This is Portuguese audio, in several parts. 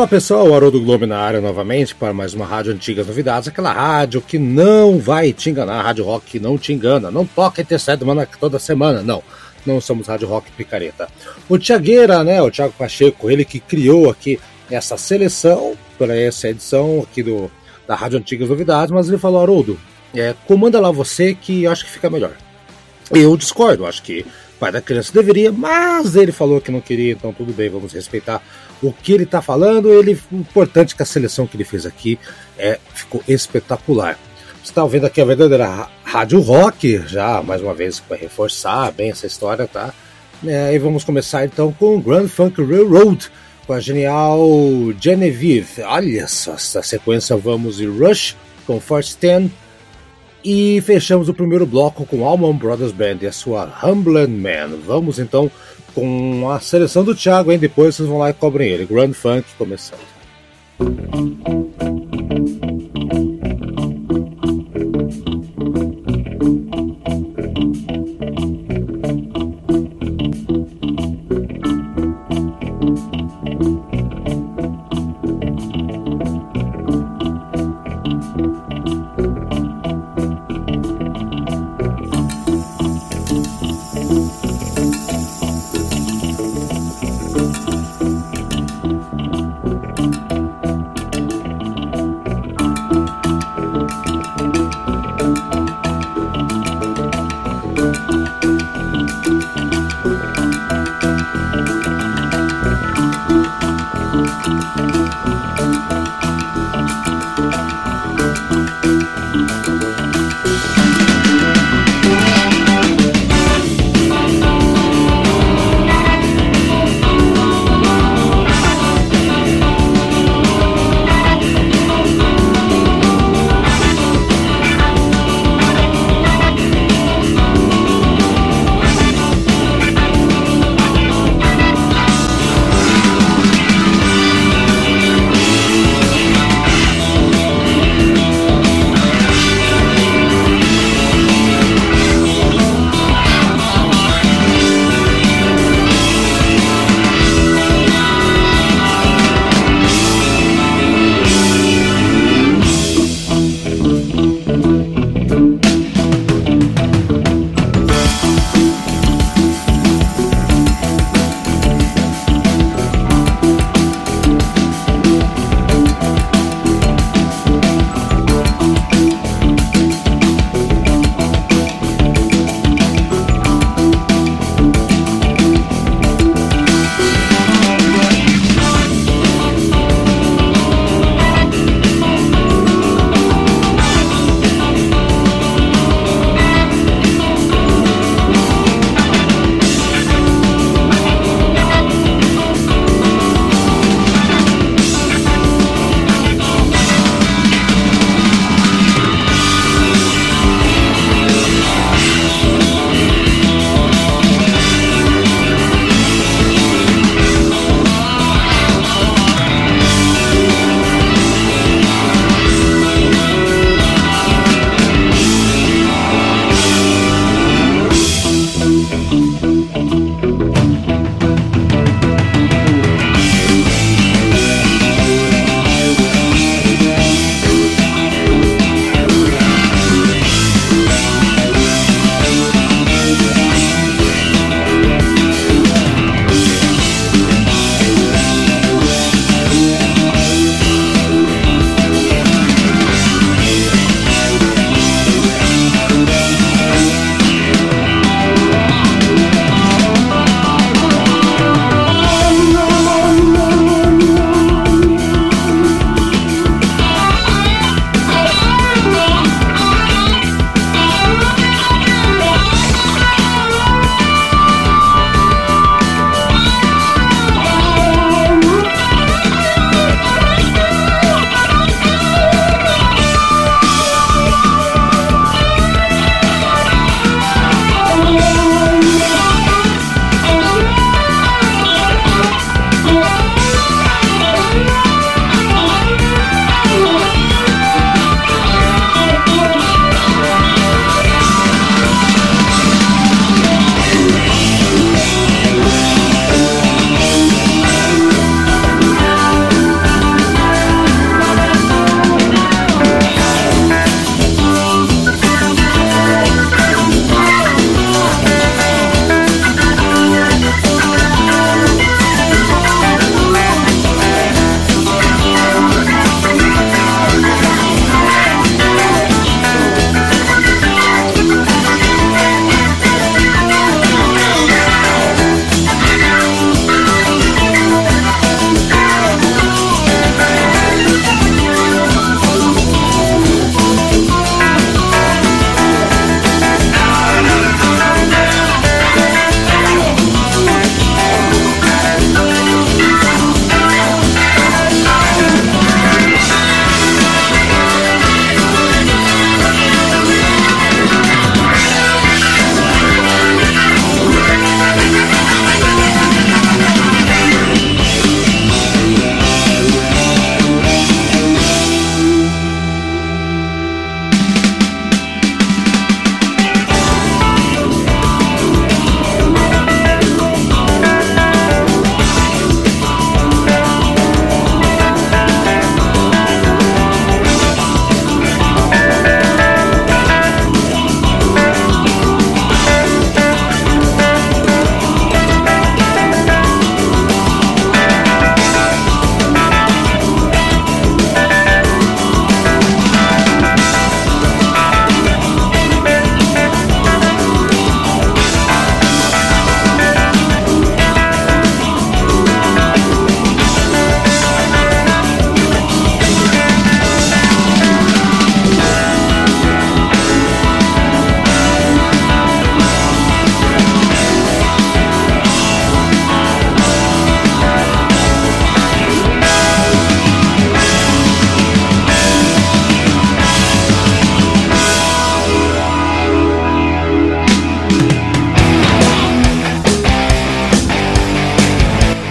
Olá pessoal, Aroldo Glomb na área novamente para mais uma Rádio Antigas Novidades, aquela rádio que não vai te enganar, rádio rock que não te engana, não toca intercede toda semana, não somos rádio rock picareta. O Thiagueira, o Thiago Pacheco, ele que criou aqui essa seleção, para essa edição aqui da Rádio Antigas Novidades, mas ele falou, Aroldo, comanda lá você que eu acho que fica melhor. Eu discordo, acho que o pai da criança deveria, mas ele falou que não queria, então tudo bem, vamos respeitar o que ele está falando. O importante é que a seleção que ele fez aqui ficou espetacular. Você está ouvindo aqui a verdadeira Rádio Rock, já mais uma vez para reforçar bem essa história, tá? E vamos começar então com o Grand Funk Railroad, com a genial Genevieve. Olha só, essa sequência, vamos de Rush com Force Ten. E fechamos o primeiro bloco com Allman Brothers Band e a sua Ramblin' Man. Vamos então com a seleção do Thiago, hein? Depois vocês vão lá e cobrem ele. Grand Funk começando.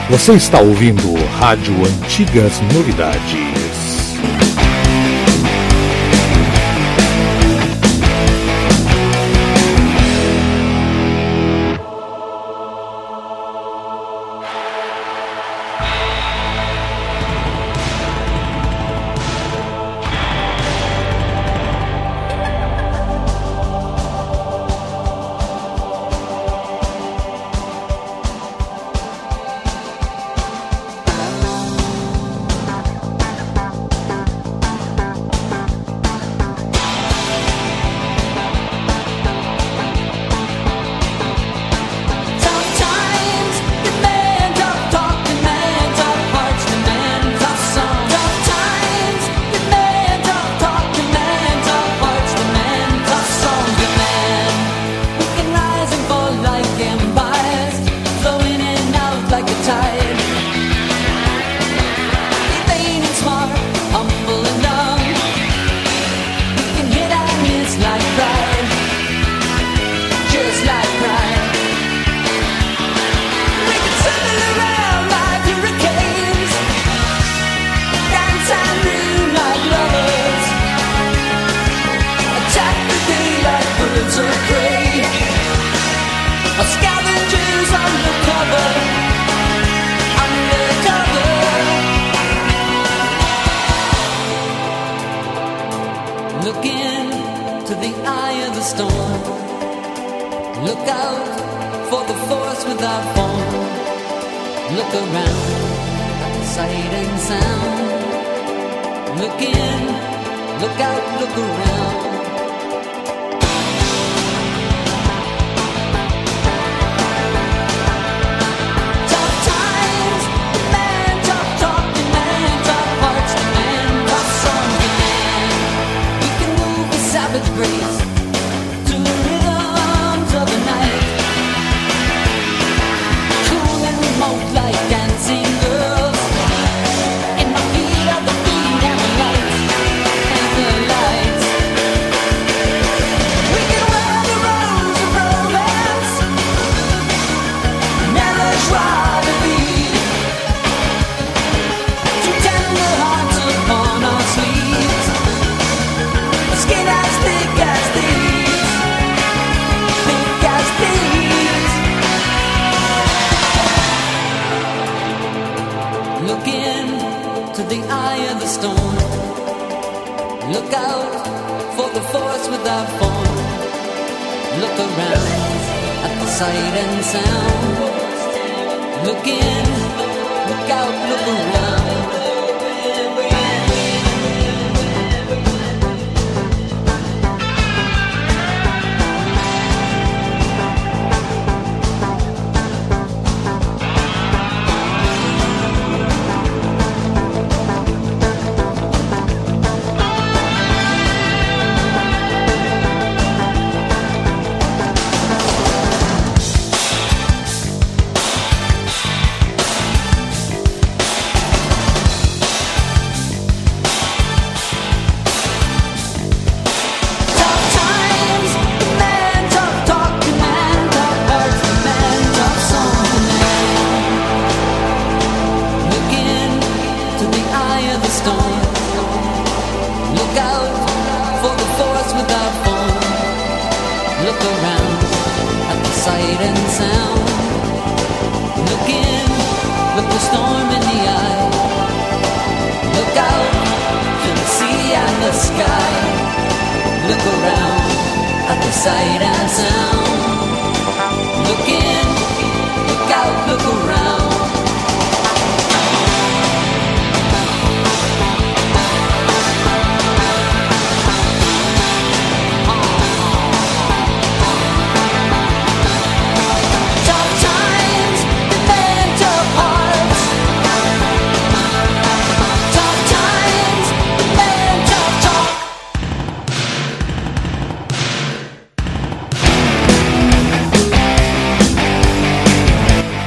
Você está ouvindo Rádio Antigas Novidades.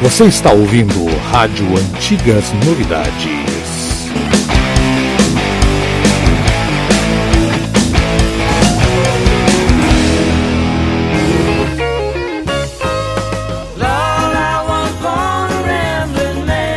Você está ouvindo Rádio Antigas Novidades. Lord, I was born a Ramblin' Man.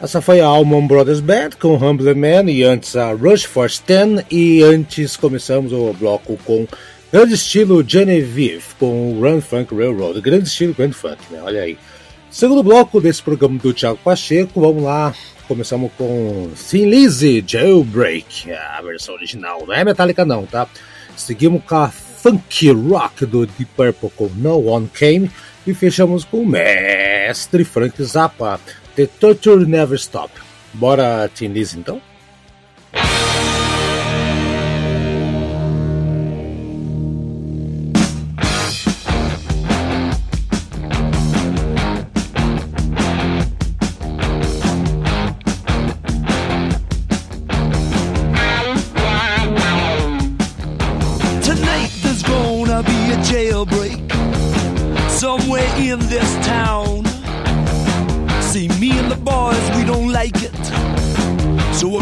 Essa foi a Allman Brothers Band com Ramblin' Man e antes a Rush, Force Ten, e antes começamos o bloco com grande estilo Genevieve com o Grand Funk Railroad, grande estilo Grand Funk, né? Olha aí. Segundo bloco desse programa do Thiago Pacheco, vamos lá, começamos com Thin Lizzy, Jailbreak, a versão original, não é Metallica não, tá? Seguimos com a Funky Rock do Deep Purple com No One Came e fechamos com o mestre Frank Zappa, The Torture Never Stop. Bora Thin Lizzy então?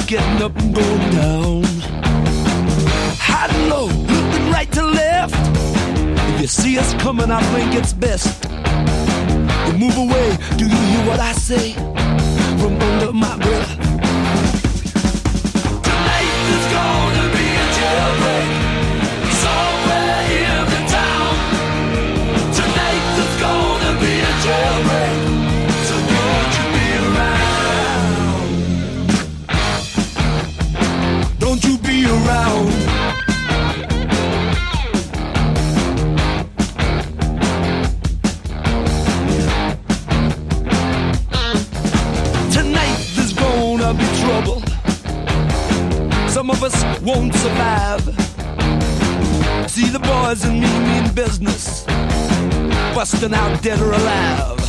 Getting up and going down, high and low, looking right to left. If you see us coming, I think it's best to move away. Do you hear what I say from under my breath? Tonight there's gonna be a jailbreak somewhere in the town. Tonight there's gonna be a jailbreak. Around. Tonight there's gonna be trouble. Some of us won't survive. See the boys and me mean business, busting out dead or alive.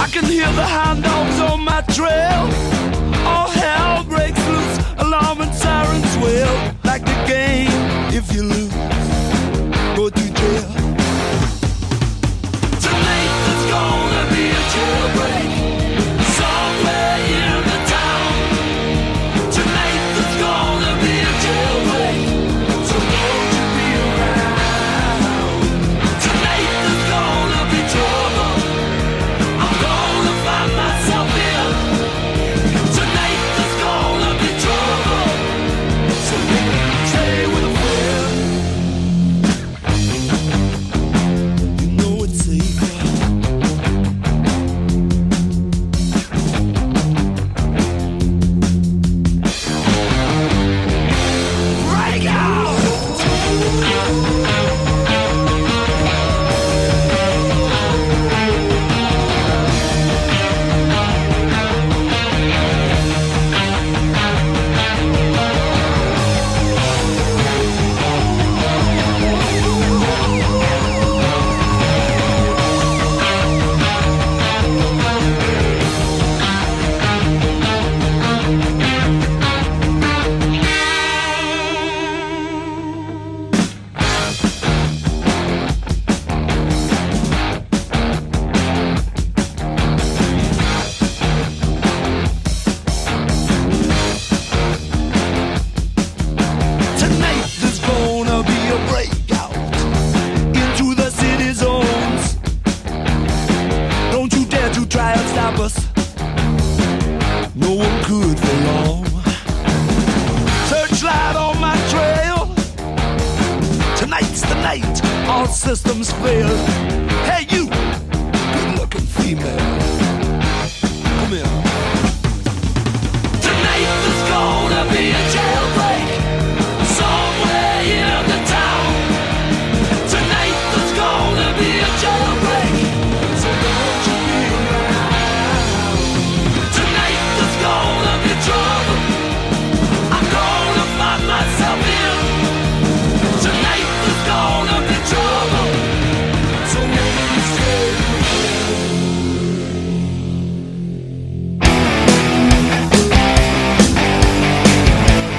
I can hear the hound dogs on my trail. All hell breaks loose. Alarm and sirens wail, like the game. If you lose, go to jail. Tonight there's gonna be a jailbreak somewhere in the town. Tonight there's gonna be a jailbreak, so won't you be around? Tonight there's gonna be trouble. I'm gonna find myself here. Tonight there's gonna be trouble.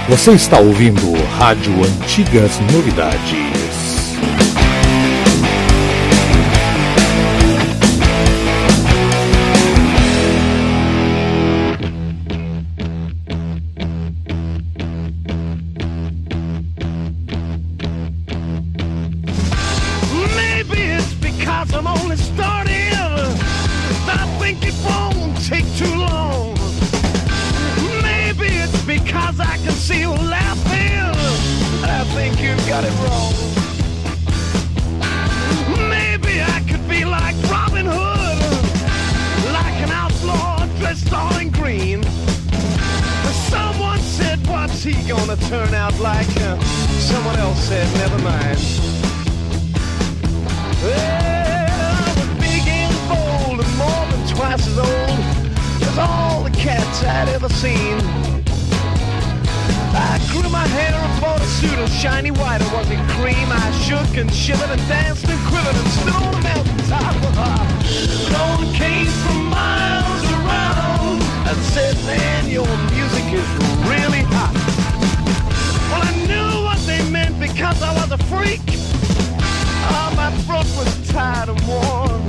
Você está ouvindo Rádio Antigas Novidades. Maybe it's because I'm only starting. I think it won't take too long. got it wrong. Maybe I could be like Robin Hood, like an outlaw dressed all in green. Someone said, what's he gonna turn out like? Someone else said, never mind. Well, I was big and bold and more than twice as old as all the cats I'd ever seen. I grew my hair and bought a suit of shiny white. It wasn't cream. I shook and shivered and danced and quivered and stood on the mountaintop. The dawn came from miles around and said, man, your music is really hot. Well, I knew what they meant because I was a freak. Oh, my throat was tired and worn.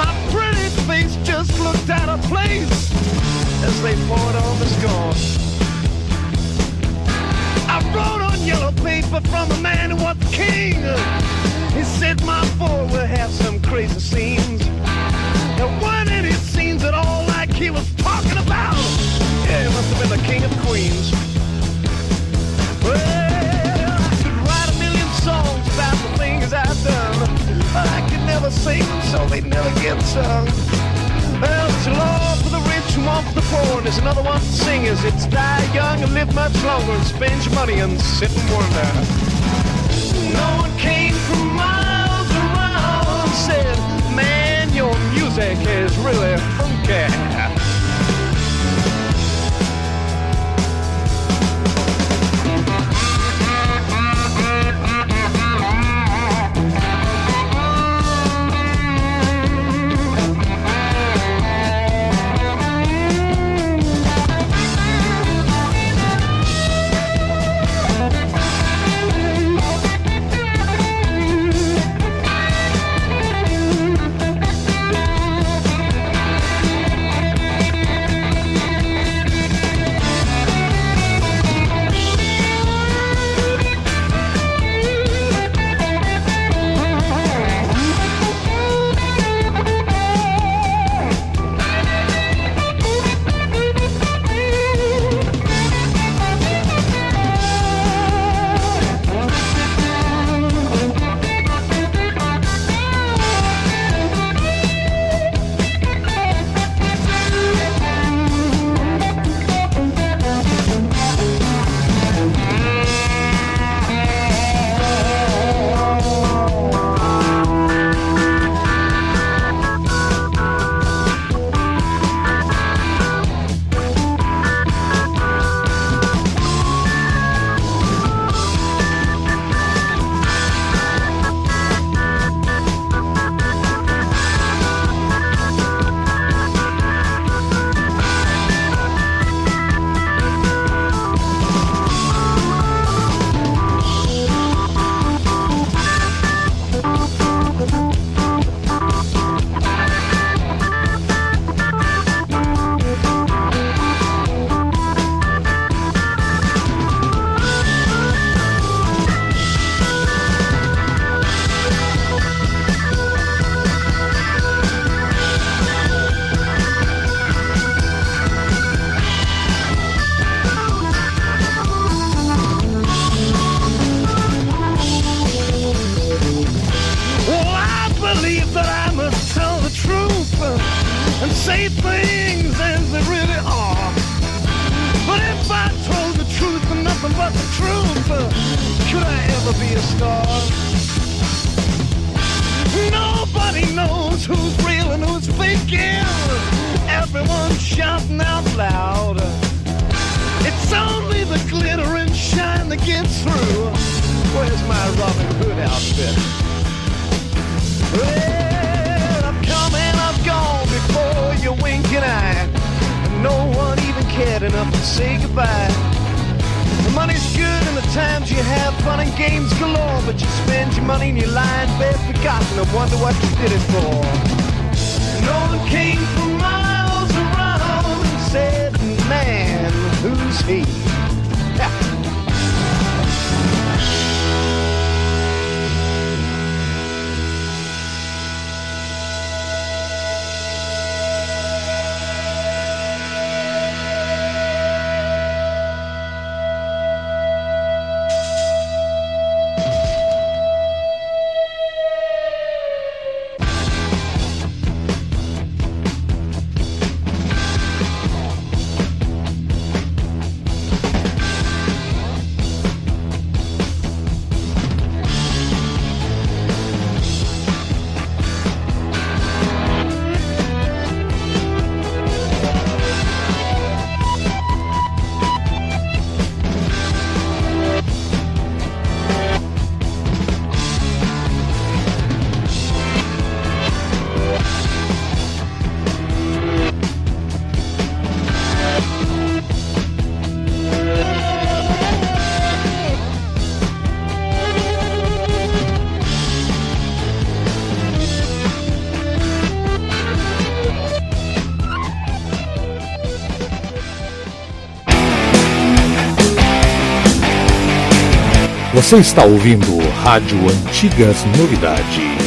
My pretty face just looked out of place as they poured on the scorn. I wrote on yellow paper from a man who was the king. He said, my boy will have some crazy scenes. There weren't any scenes at all like he was talking about. Yeah, he must have been the king of Queens. Well, I could write a million songs about the things I've done. I could never sing, so they'd never get sung. Well, it's law for the rich and one for the poor, and there's another one for singers. It's die young and live much longer and spend your money and sit and wonder. No one came from miles around and said, man, your music is really funky. Você está ouvindo Rádio Antigas Novidades.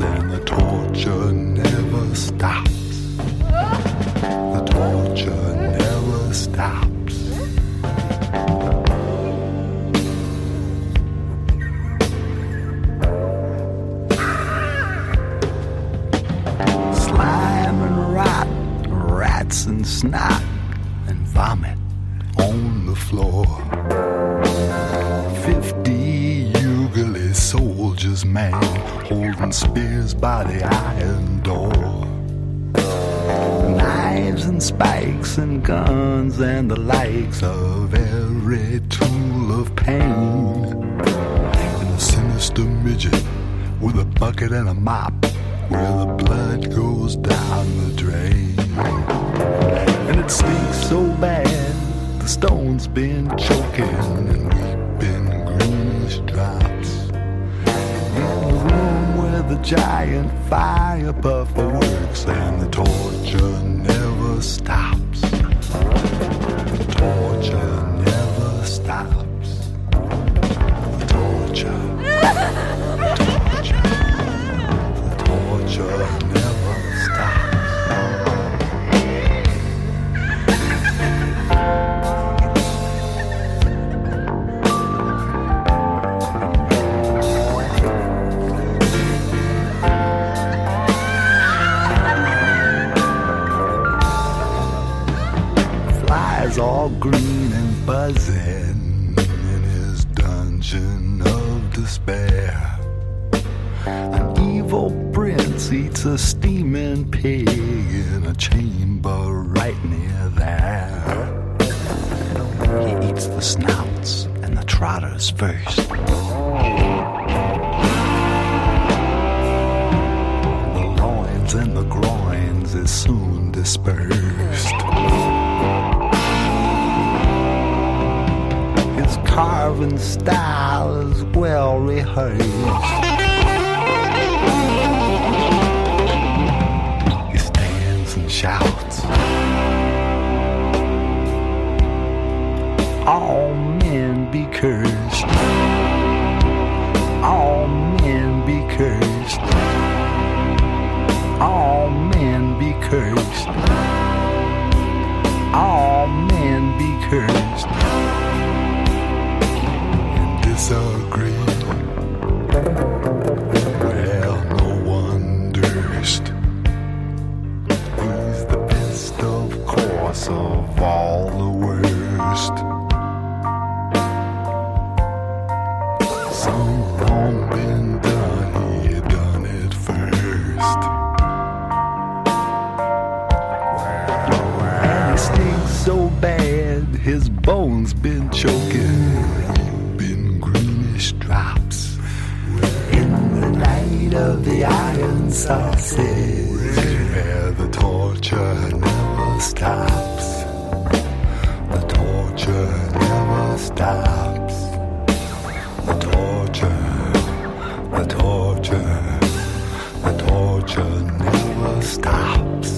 The torture never stops. The torture. torture never stops.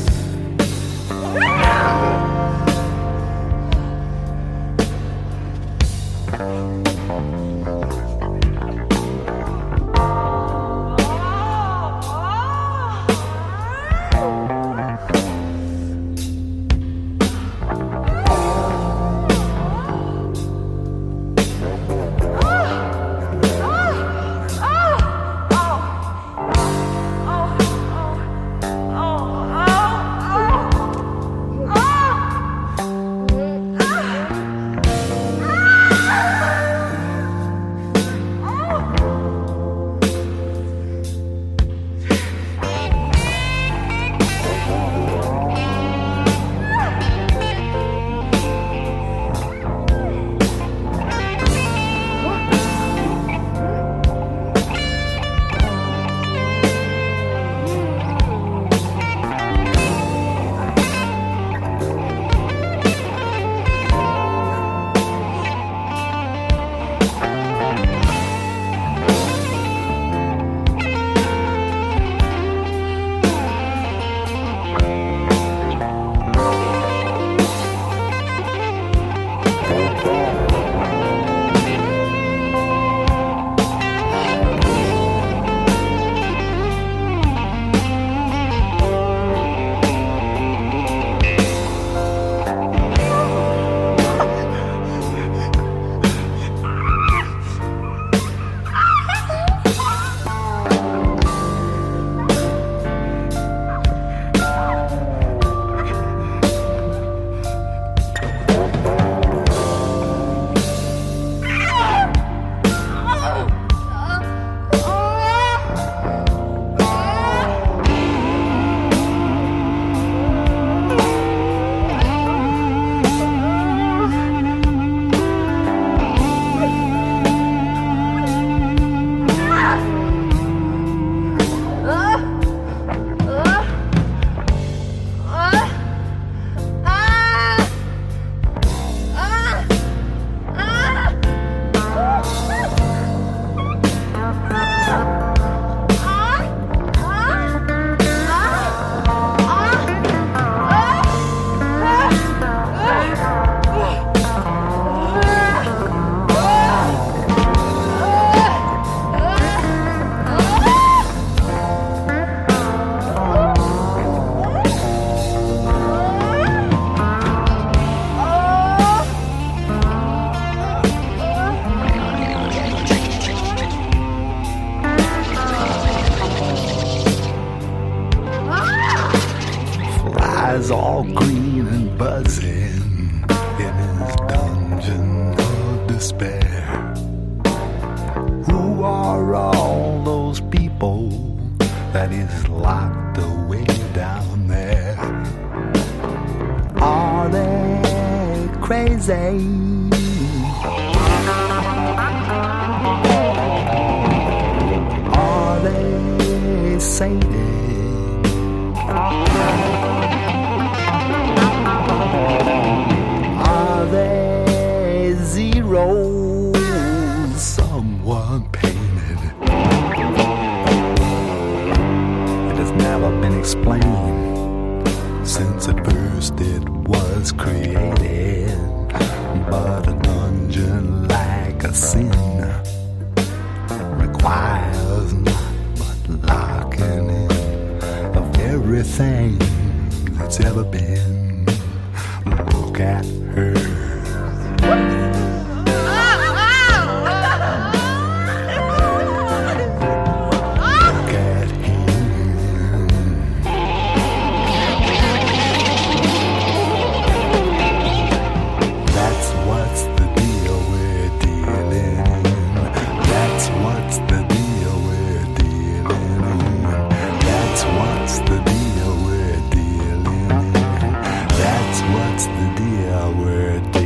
What's the deal? We're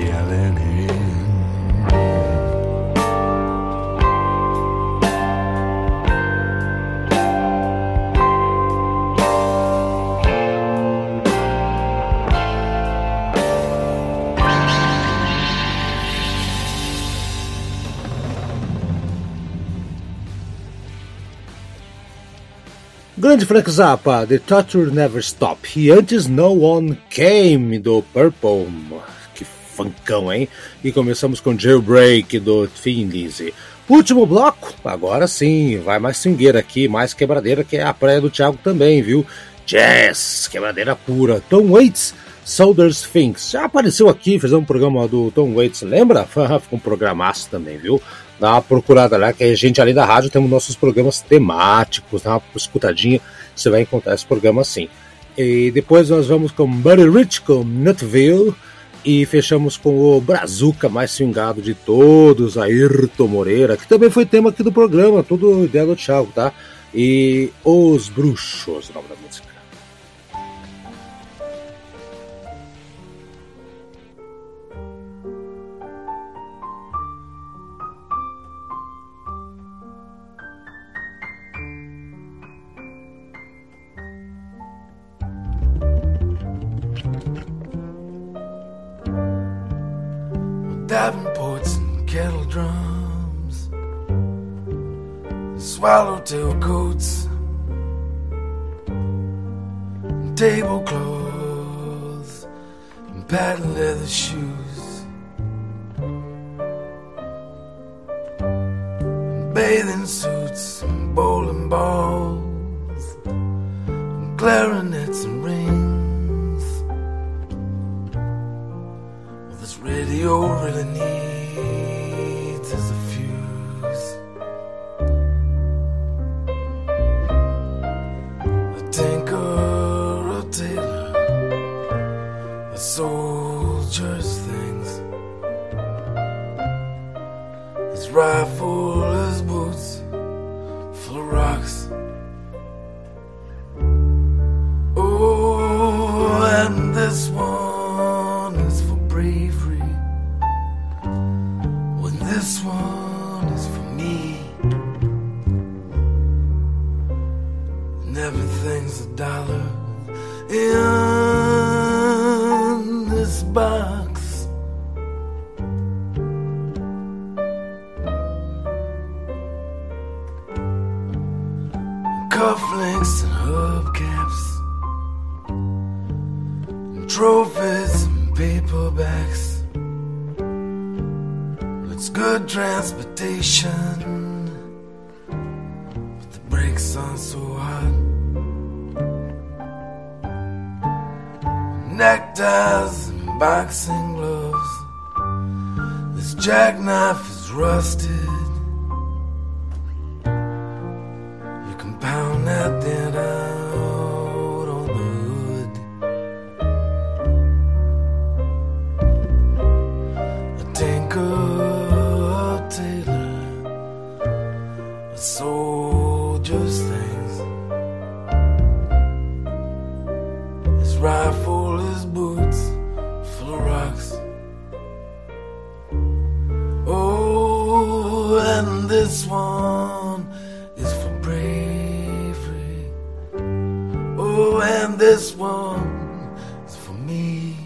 Grande Frank Zappa, The Torture Never Stop. E antes, No One Came, do Purple. Que funkão, hein? E começamos com Jailbreak, do Thin Lizzy. Último bloco, agora sim, vai mais swingueira aqui, mais quebradeira, que é a praia do Thiago também, viu? Jazz, quebradeira pura. Tom Waits, Soldier's Things. Já apareceu aqui, fizemos um programa do Tom Waits, lembra? Ficou um programaço também, viu? Dá uma procurada lá, que a gente ali da rádio temos nossos programas temáticos, dá uma escutadinha, você vai encontrar esse programa assim. E depois nós vamos com Buddy Rich, com Nutville, e fechamos com o brazuca mais swingado de todos, Airto Moreira, que também foi tema aqui do programa, tudo ideia do Thiago, tá? E Os Bruxos, o nome da música. Davenports and kettle drums, swallowtail coats, and tablecloths, and patent leather shoes, and bathing suits, and bowling balls, and clarinets and rings. Radio really needs is a fuse, a tinker, a tailor, a soldier's things, his rifle, his boots full of rocks. Oh, and this one is for bravery. This one is for me, and everything's a dollar in this box. Cufflinks and hubcaps, and trophies and paperbacks. It's good transportation, but the brakes aren't so hot. Neckties and boxing gloves. This jackknife is rusted. You can pound that dent out on the hood. A tinker, soldier's things, his rifle, his boots full of rocks. Oh, and this one is for bravery. Oh, and this one is for me,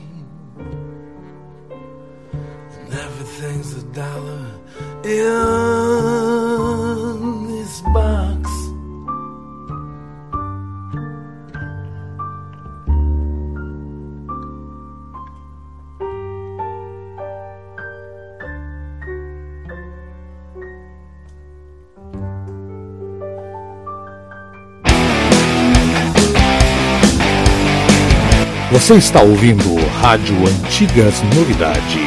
and everything's a dollar in this box. Você está ouvindo Rádio Antigas Novidades.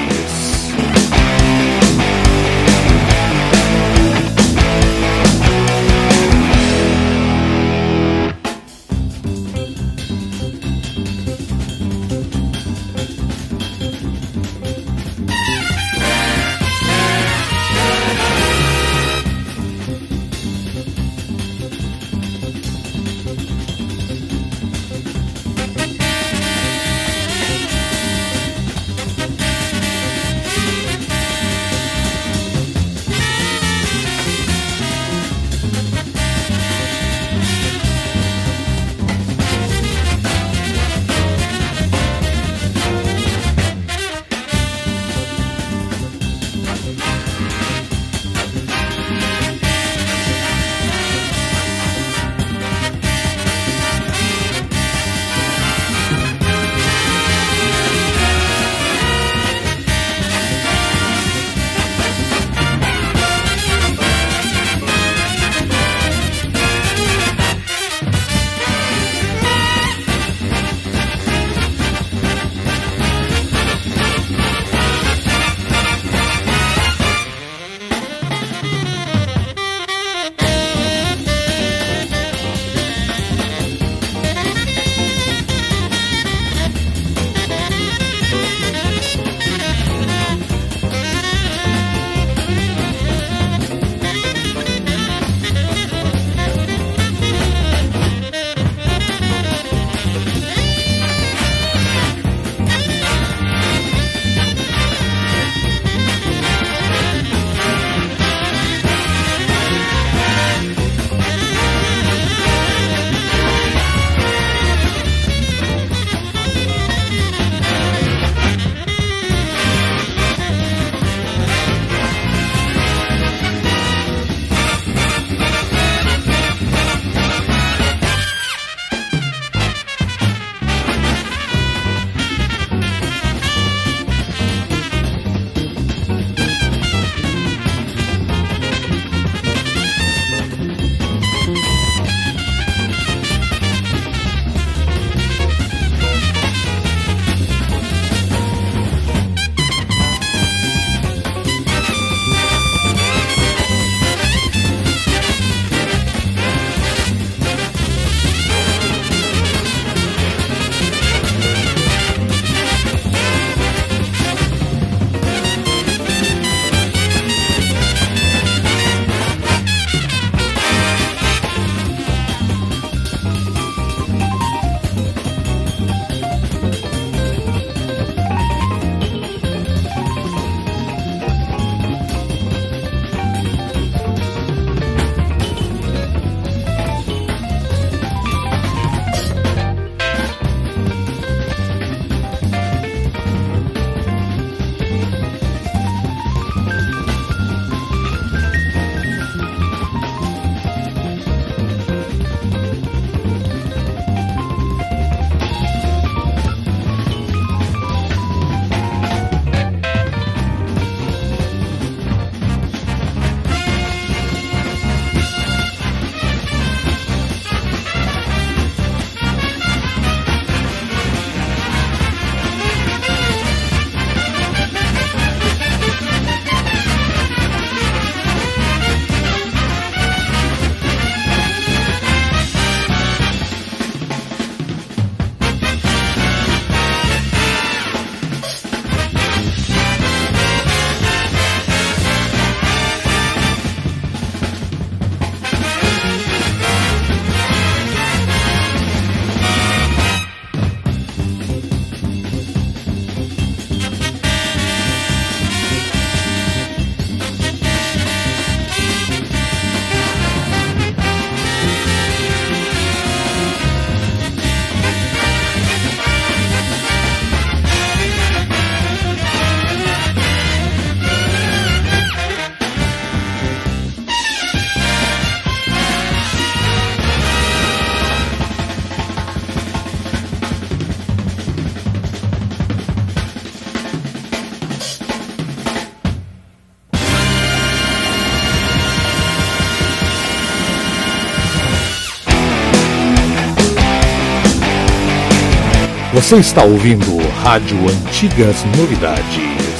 Você está ouvindo Rádio Antigas Novidades.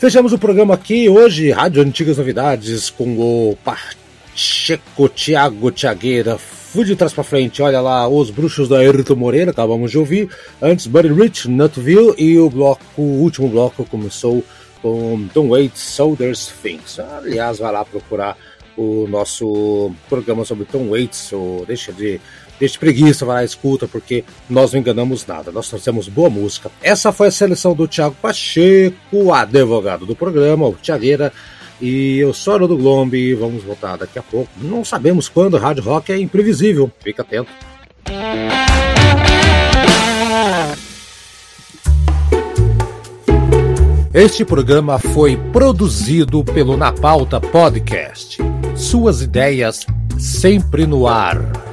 Fechamos o programa aqui hoje, Rádio Antigas Novidades, com o Pacheco, Thiago, Thiagueira, fui de trás pra frente, olha lá, Os Bruxos da Airto Moreira, acabamos de ouvir, antes Buddy Rich, Nutville, e o último bloco começou com Tom Waits, Soldier's Things. Aliás, vai lá procurar o nosso programa sobre Tom Waits, ou deixa de preguiça, vai lá, escuta, porque nós não enganamos nada, nós trouxemos boa música. Essa foi a seleção do Thiago Pacheco, advogado do programa, o Thiagueira, e eu sou Aroldo do Globo, e vamos voltar daqui a pouco. Não sabemos quando, Rádio Rock é imprevisível, fica atento. Este programa foi produzido pelo Na Pauta Podcast. Suas ideias sempre no ar.